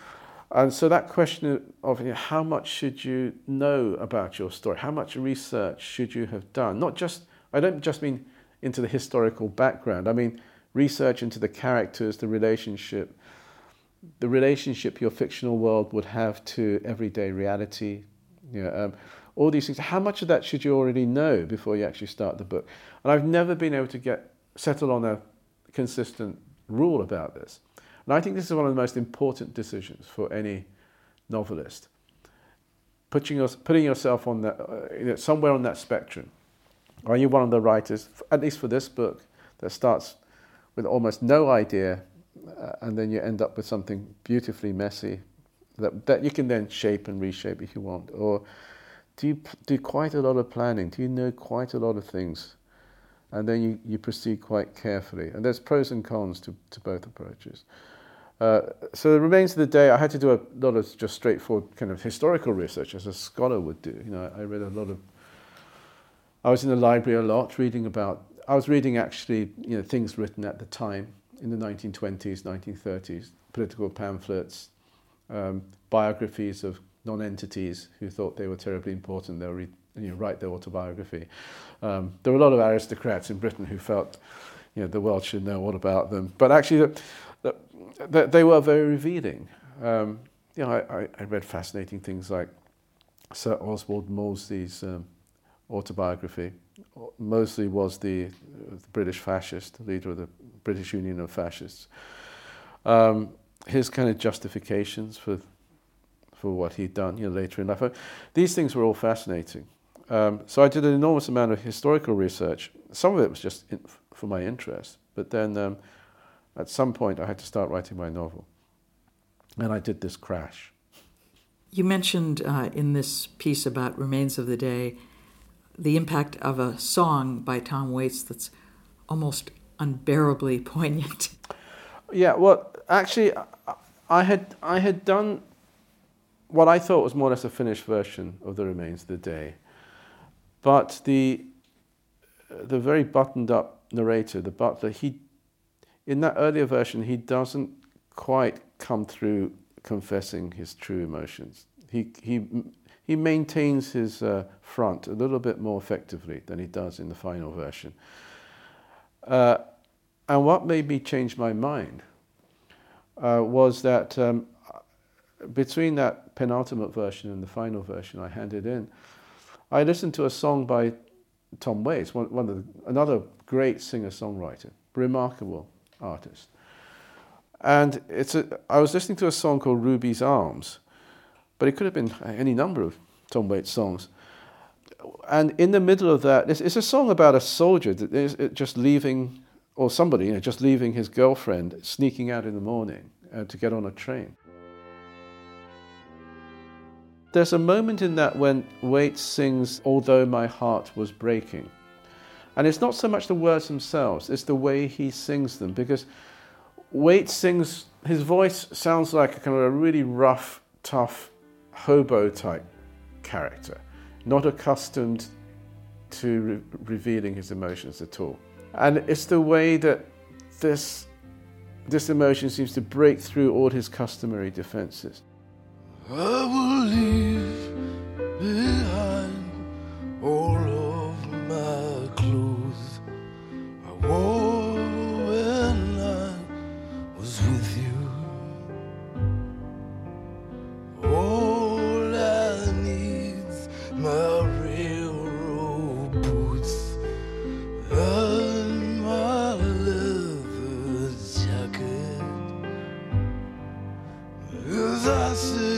And so that question of, you know, how much should you know about your story? How much research should you have done? Not just, I don't just mean into the historical background. I mean, research into the characters, the relationship, the relationship your fictional world would have to everyday reality, you know, um, all these things. How much of that should you already know before you actually start the book? And I've never been able to get settle on a consistent rule about this. And I think this is one of the most important decisions for any novelist. Putting, your, putting yourself on that, uh, you know, somewhere on that spectrum. Are you one of the writers, at least for this book, that starts with almost no idea, uh, and then you end up with something beautifully messy that, that you can then shape and reshape if you want? Or do you p- do quite a lot of planning? Do you know quite a lot of things and then you, you proceed quite carefully. And there's pros and cons to, to both approaches. Uh, so The Remains of the Day, I had to do a lot of just straightforward kind of historical research, as a scholar would do. You know, I, I read a lot of, I was in the library a lot reading about, I was reading actually, you know, things written at the time in the nineteen twenties, nineteen thirties, political pamphlets, um, biographies of non-entities who thought they were terribly important. They'll read, you know, write their autobiography. Um, there were a lot of aristocrats in Britain who felt, you know, the world should know all about them. But actually, the, the, they were very revealing. Um, you know, I, I read fascinating things like Sir Oswald Mosley's um, autobiography. Mosley was the, the British fascist, the leader of the British Union of Fascists. Um, his kind of justifications for for what he'd done, you know, later in life. These things were all fascinating. Um, so I did an enormous amount of historical research. Some of it was just in, for my interest, but then um, at some point I had to start writing my novel. And I did this crash. You mentioned uh, in this piece about Remains of the Day the impact of a song by Tom Waits that's almost unbearably poignant. Yeah, well, actually, I had I had done what I thought was more or less a finished version of The Remains of the Day. But the the very buttoned-up narrator, the butler, he in that earlier version, he doesn't quite come through confessing his true emotions. He he he maintains his uh, front a little bit more effectively than he does in the final version. Uh, and what made me change my mind uh, was that um, between that penultimate version and the final version I handed in, I listened to a song by Tom Waits, one, one of the, another great singer-songwriter, remarkable artist. And it's a, I was listening to a song called Ruby's Arms, but it could have been any number of Tom Waits songs. And in the middle of that, it's, it's a song about a soldier that just leaving, or somebody, you know, just leaving his girlfriend, sneaking out in the morning uh, to get on a train. There's a moment in that when Waits sings, "Although My Heart Was Breaking." And it's not so much the words themselves, it's the way he sings them, because Waits sings, his voice sounds like a kind of a really rough, tough, hobo-type character, not accustomed to re- revealing his emotions at all. And it's the way that this, this emotion seems to break through all his customary defenses. I will leave behind all of my clothes I wore when I was with you. All I need's my railroad boots and my leather jacket. As I say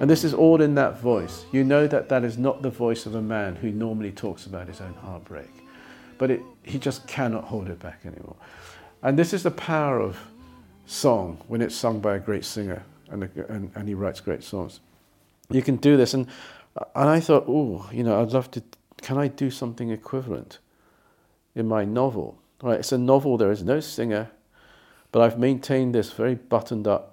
And this is all in that voice. You know that that is not the voice of a man who normally talks about his own heartbreak. But it, he just cannot hold it back anymore. And this is the power of song when it's sung by a great singer and, a, and, and he writes great songs. You can do this. And, and I thought, oh, you know, I'd love to, can I do something equivalent in my novel? All right, it's a novel, there is no singer, but I've maintained this very buttoned up,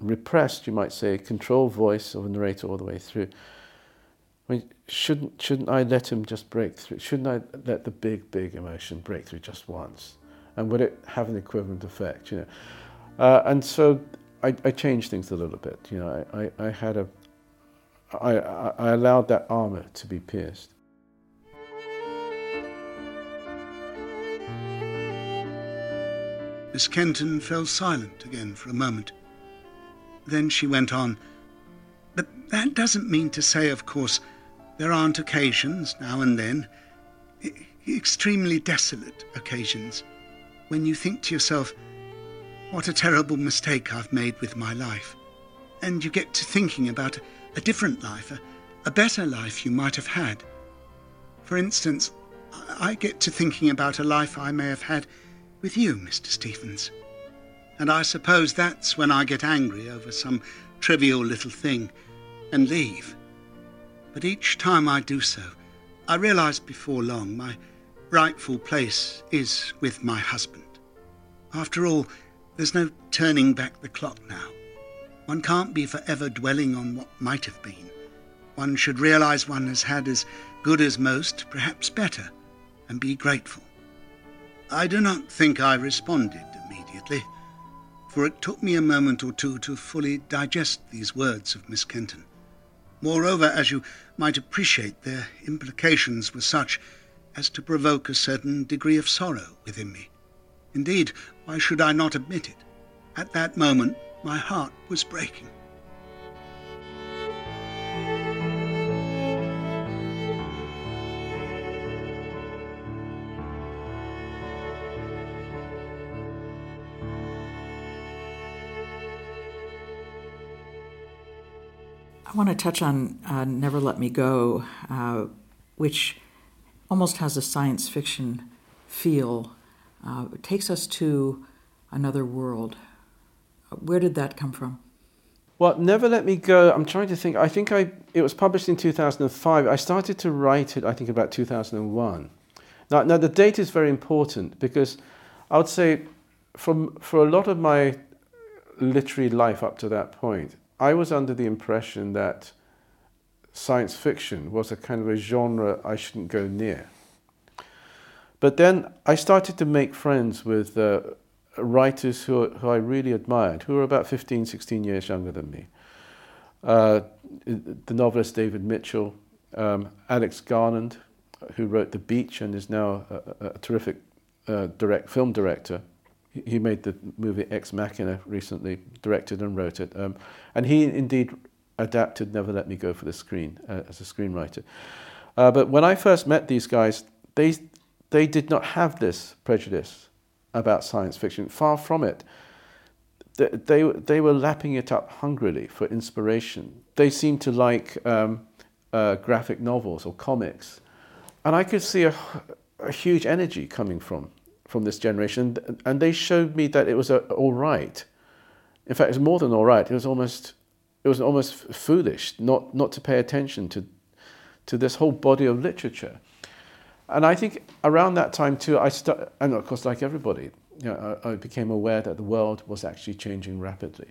repressed, you might say, controlled voice of a narrator all the way through. I mean, shouldn't shouldn't I let him just break through? Shouldn't I let the big, big emotion break through just once? And would it have an equivalent effect, you know? Uh, and so I, I changed things a little bit, you know. I, I, I had a, I, I allowed that armor to be pierced. Miss Kenton fell silent again for a moment. Then she went on, "But that doesn't mean to say, of course, there aren't occasions now and then, I- extremely desolate occasions, when you think to yourself, what a terrible mistake I've made with my life. And you get to thinking about a, a different life, a, a better life you might have had. For instance, I-, I get to thinking about a life I may have had with you, Mister Stephens. And I suppose that's when I get angry over some trivial little thing and leave. But each time I do so, I realise before long my rightful place is with my husband. After all, there's no turning back the clock now. One can't be forever dwelling on what might have been. One should realise one has had as good as most, perhaps better, and be grateful. I do not think I responded immediately, for it took me a moment or two to fully digest these words of Miss Kenton. Moreover, as you might appreciate, their implications were such as to provoke a certain degree of sorrow within me. Indeed, why should I not admit it? At that moment, my heart was breaking. I want to touch on uh, Never Let Me Go, uh, which almost has a science fiction feel. Uh, it takes us to another world. Where did that come from? Well, Never Let Me Go, I'm trying to think. I think I it was published in two thousand five. I started to write it, I think, about two thousand one. Now, now the date is very important because I would say from for a lot of my literary life up to that point, I was under the impression that science fiction was a kind of a genre I shouldn't go near. But then I started to make friends with uh, writers who, who I really admired, who were about fifteen, sixteen years younger than me. Uh, the novelist David Mitchell, um, Alex Garland, who wrote The Beach and is now a, a terrific uh, direct film director. He made the movie Ex Machina recently, directed and wrote it. Um, and he indeed adapted Never Let Me Go for the screen uh, as a screenwriter. Uh, but when I first met these guys, they they did not have this prejudice about science fiction. Far from it. They, they, they were lapping it up hungrily for inspiration. They seemed to like um, uh, graphic novels or comics. And I could see a, a huge energy coming from from this generation, and they showed me that it was uh, all right. In fact, it was more than all right. It was almost, it was almost foolish not not to pay attention to, to this whole body of literature. And I think around that time too, I started, and of course, like everybody, you know, I, I became aware that the world was actually changing rapidly.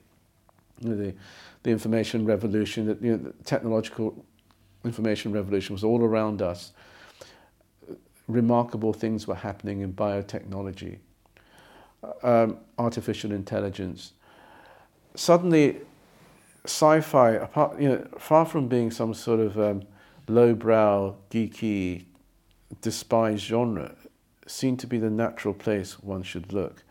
You know, the, the information revolution, the, you know, the technological information revolution was all around us. Remarkable things were happening in biotechnology, um, artificial intelligence. Suddenly, sci-fi, apart, you know, far from being some sort of um, lowbrow, geeky, despised genre, seemed to be the natural place one should look.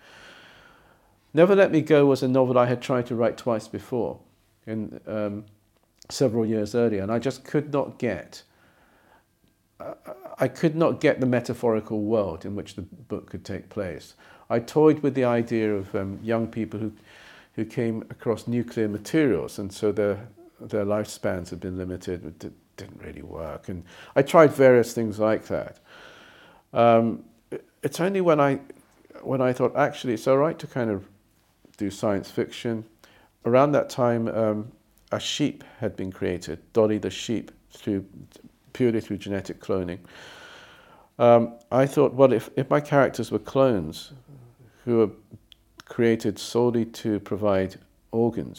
Never Let Me Go was a novel I had tried to write twice before, in, um, several years earlier, and I just could not get I could not get the metaphorical world in which the book could take place. I toyed with the idea of um, young people who who came across nuclear materials, and so their their lifespans had been limited. It didn't really work, and I tried various things like that. Um, it's only when I when I thought, actually, it's all right to kind of do science fiction. Around that time, um, a sheep had been created, Dolly the sheep, through. purely through genetic cloning. Um, I thought, well, if, if my characters were clones who were created solely to provide organs,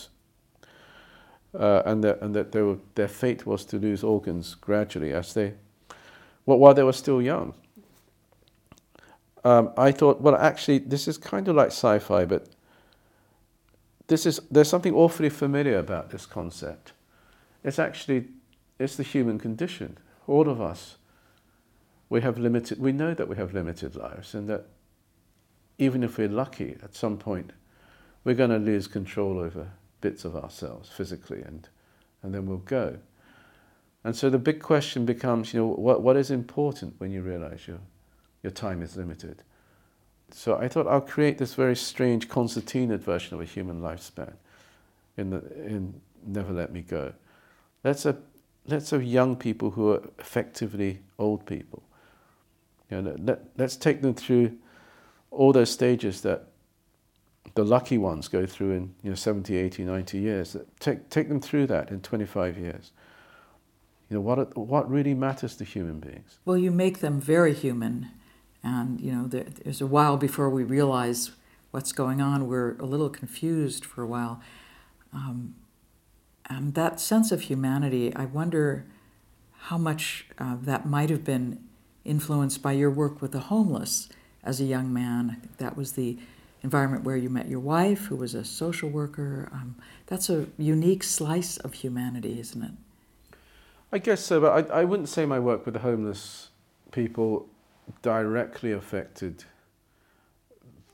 uh, and that and that they were, their fate was to lose organs gradually as they, well, while they were still young. Um, I thought, well, actually, this is kind of like sci-fi, but this is there's something awfully familiar about this concept. It's actually. It's the human condition. All of us, we have limited, we know that we have limited lives, and that even if we're lucky, at some point, we're going to lose control over bits of ourselves physically, and, and then we'll go. And so the big question becomes, you know, what what is important when you realize your, your time is limited? So I thought I'll create this very strange concertina version of a human lifespan in the in Never Let Me Go. That's a Let's have young people who are effectively old people. You know, let, let's take them through all those stages that the lucky ones go through in, you know, seventy, eighty, ninety years, take, take them through that in twenty-five years. You know, what, what really matters to human beings? Well, you make them very human. And, you know, there, there's a while before we realize what's going on. We're a little confused for a while. Um, and that sense of humanity, I wonder how much uh, that might have been influenced by your work with the homeless as a young man. I think that was the environment where you met your wife, who was a social worker. Um, that's a unique slice of humanity, isn't it? I guess so, but I, I wouldn't say my work with the homeless people directly affected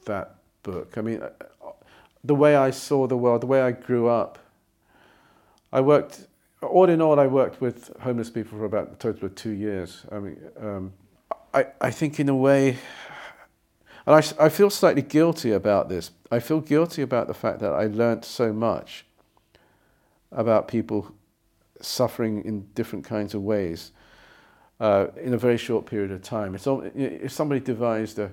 that book. I mean, the way I saw the world, the way I grew up, I worked, all in all, I worked with homeless people for about a total of two years. I mean, um, I, I think in a way, and I, I feel slightly guilty about this. I feel guilty about the fact that I learnt so much about people suffering in different kinds of ways uh, in a very short period of time. It's all, if somebody devised a,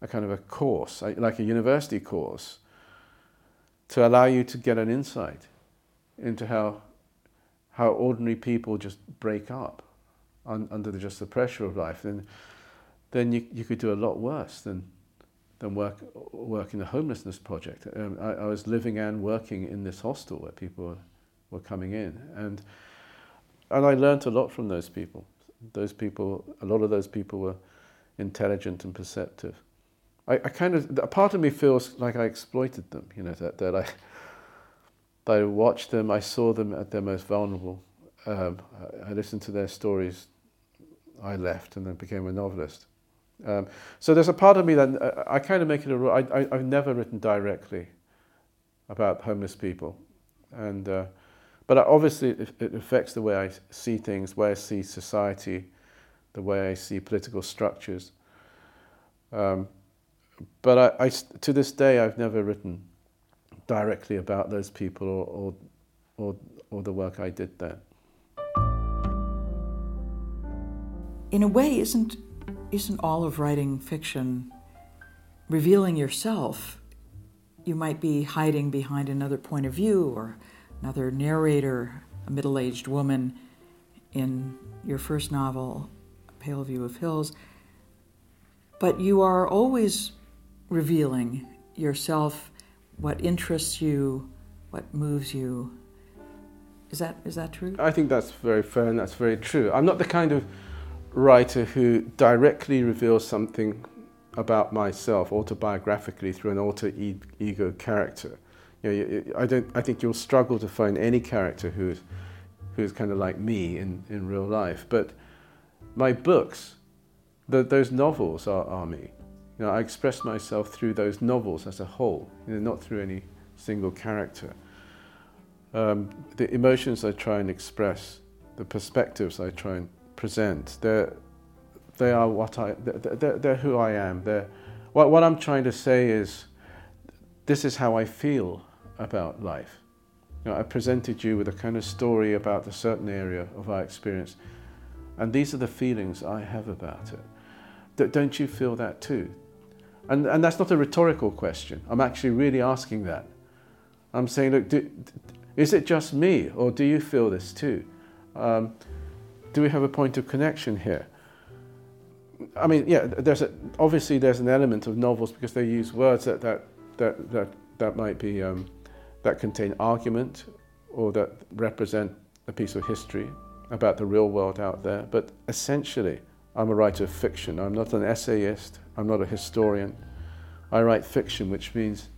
a kind of a course, like a university course, to allow you to get an insight into how how ordinary people just break up un, under the, just the pressure of life, then then you you could do a lot worse than than work work in the homelessness project. Um, I, I was living and working in this hostel where people were, were coming in, and and I learnt a lot from those people. Those people, a lot of those people were intelligent and perceptive. I, I kind of, a part of me feels like I exploited them. You know, that that I. I watched them, I saw them at their most vulnerable. Um, I listened to their stories. I left and then became a novelist. Um, so there's a part of me that I, I kind of make it a rule. I, I, I've never written directly about homeless people. and uh, But obviously it, it affects the way I see things, the way I see society, the way I see political structures. Um, but I, I, to this day, I've never written directly about those people or, or or or the work I did there. In a way, isn't isn't all of writing fiction revealing yourself? You might be hiding behind another point of view or another narrator, a middle-aged woman in your first novel, A Pale View of Hills, but you are always revealing yourself. What interests you, what moves you. Is that is that true? I think that's very fair and that's very true. I'm not the kind of writer who directly reveals something about myself autobiographically through an alter e- ego character. You know, you, I don't. I think you'll struggle to find any character who is who is kind of like me in, in real life. But my books, the, those novels are, are me. You know, I express myself through those novels as a whole, you know, not through any single character. Um, the emotions I try and express, the perspectives I try and present, they're, they are what I, they're, they're who I am. They're, what, what I'm trying to say is, this is how I feel about life. You know, I presented you with a kind of story about a certain area of our experience, and these are the feelings I have about it. Don't you feel that too? And and that's not a rhetorical question. I'm actually really asking that. I'm saying, look, do, is it just me, or do you feel this too? Um, do we have a point of connection here? I mean, yeah. There's a, obviously there's an element of novels because they use words that that that that, that might be um, that contain argument or that represent a piece of history about the real world out there. But essentially, I'm a writer of fiction. I'm not an essayist. I'm not a historian. I write fiction, which means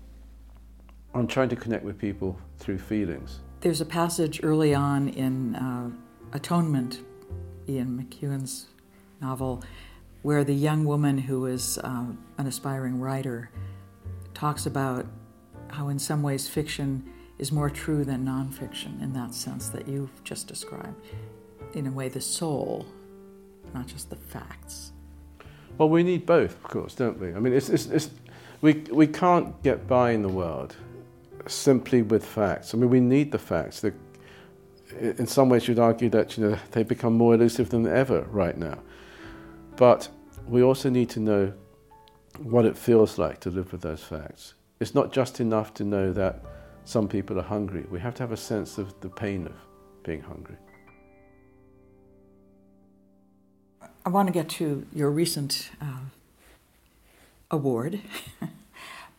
I'm trying to connect with people through feelings. There's a passage early on in uh, Atonement, Ian McEwan's novel, where the young woman who is uh, an aspiring writer talks about how in some ways fiction is more true than nonfiction in that sense that you've just described. In a way, the soul, not just the facts. Well, we need both, of course, don't we? I mean, it's, it's, it's, we we can't get by in the world simply with facts. I mean, we need the facts. The, in some ways, you'd argue that, you know, they become more elusive than ever right now. But we also need to know what it feels like to live with those facts. It's not just enough to know that some people are hungry. We have to have a sense of the pain of being hungry. I want to get to your recent uh, award.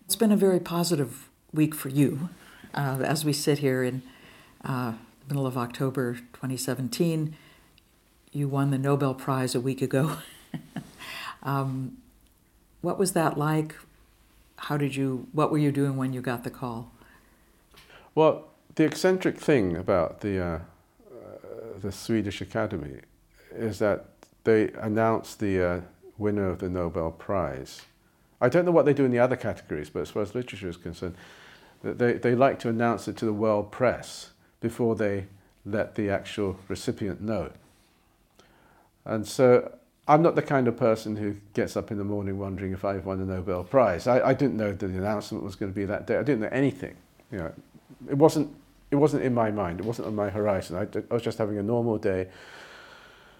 It's been a very positive week for you. Uh, as we sit here in uh, the middle of October twenty seventeen, you won the Nobel Prize a week ago. um, what was that like? How did you? What were you doing when you got the call? Well, the eccentric thing about the uh, uh, the Swedish Academy is that they announce the uh, winner of the Nobel Prize. I don't know what they do in the other categories, but as far as literature is concerned, they, they like to announce it to the world press before they let the actual recipient know. And so I'm not the kind of person who gets up in the morning wondering if I've won a Nobel Prize. I, I didn't know that the announcement was going to be that day. I didn't know anything. You know, it wasn't, it wasn't in my mind. It wasn't on my horizon. I, I was just having a normal day.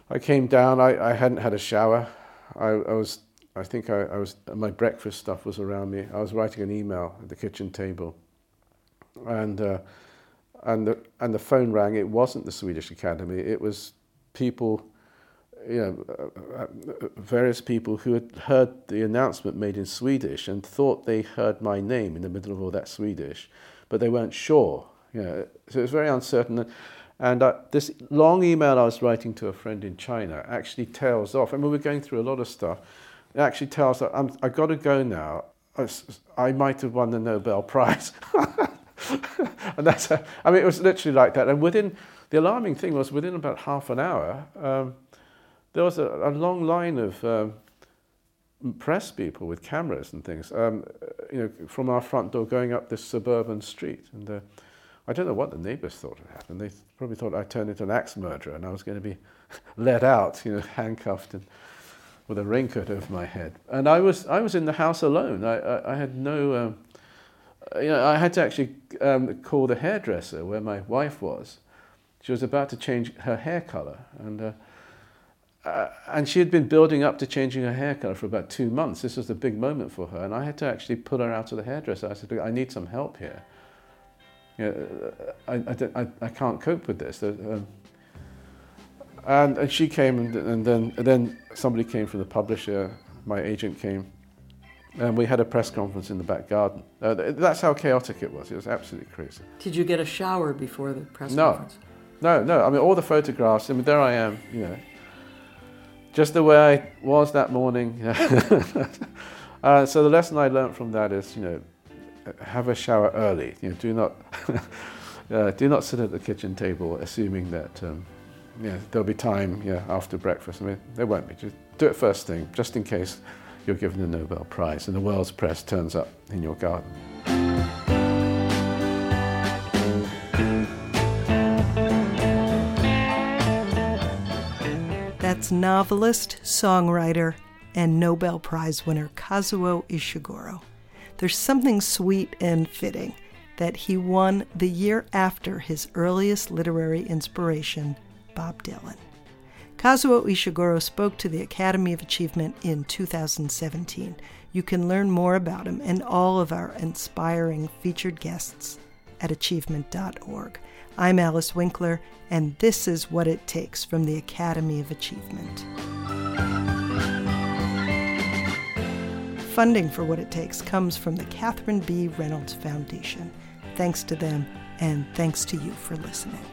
I came down, I, I hadn't had a shower. I, I was, I think I, I was, my breakfast stuff was around me. I was writing an email at the kitchen table. And, uh, and, the, and the phone rang. It wasn't the Swedish Academy. It was people, you know, various people who had heard the announcement made in Swedish and thought they heard my name in the middle of all that Swedish, but they weren't sure. You know, so it was very uncertain. And I, this long email I was writing to a friend in China actually tails off. I mean, we're going through a lot of stuff. It actually tails off. I'm, I've got to go now. I, I might have won the Nobel Prize. And that's, a, I mean, it was literally like that. And within, the alarming thing was within about half an hour, um, there was a, a long line of um, press people with cameras and things, um, you know, from our front door going up this suburban street. And uh, I don't know what the neighbours thought had happened. They probably thought I turned into an axe murderer and I was going to be let out, you know, handcuffed and with a raincoat over my head. And I was I was in the house alone. I, I, I had no, um, you know, I had to actually um, call the hairdresser where my wife was. She was about to change her hair colour, and uh, uh, and she had been building up to changing her hair colour for about two months. This was the big moment for her, and I had to actually pull her out of the hairdresser. I said, "Look, I need some help here. You know, I, I, I, I can't cope with this." Um, and, and she came, and, and then and then somebody came from the publisher. My agent came, and we had a press conference in the back garden. Uh, that's how chaotic it was. It was absolutely crazy. Did you get a shower before the press no. conference? No, no. I mean, all the photographs. I mean, there I am. You know, just the way I was that morning. uh, so the lesson I learned from that is, you know, have a shower early. You know, do not uh, do not sit at the kitchen table assuming that um, yeah, there'll be time yeah, after breakfast. I mean, there won't be. Just do it first thing, just in case you're given a Nobel Prize and the world's press turns up in your garden. That's novelist, songwriter, and Nobel Prize winner Kazuo Ishiguro. There's something sweet and fitting that he won the year after his earliest literary inspiration, Bob Dylan. Kazuo Ishiguro spoke to the Academy of Achievement in two thousand seventeen. You can learn more about him and all of our inspiring featured guests at achievement dot org. I'm Alice Winkler, and this is What It Takes from the Academy of Achievement. Funding for What It Takes comes from the Catherine B. Reynolds Foundation. Thanks to them, and thanks to you for listening.